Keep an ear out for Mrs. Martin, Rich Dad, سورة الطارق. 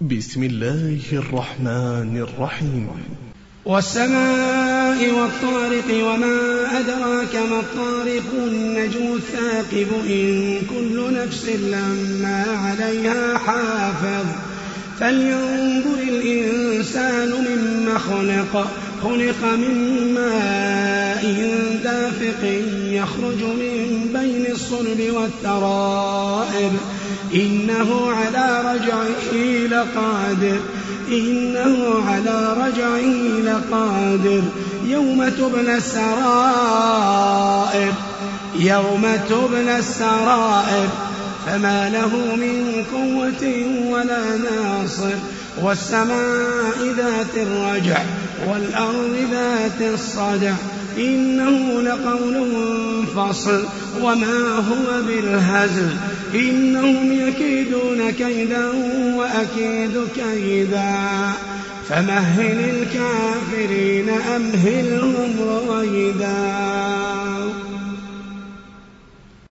بسم الله الرحمن الرحيم والسماء والطارق وما أدراك ما الطارق النجم الثاقب إن كل نفس لما عليها حافظ فلينظر الإنسان مما خلق خلق من ماء دافق يخرج من بين الصلب والترائب إنه على رجعه لقادر يوم تبلى السرائر فما له من قوة ولا ناصر والسماء ذات الرجع والأرض ذات الصدع إنه لقول فصل وما هو بالهزل إنهم يكيدون كيدا وأكيد كيدا فمهل الكافرين أمهلهم رويدا.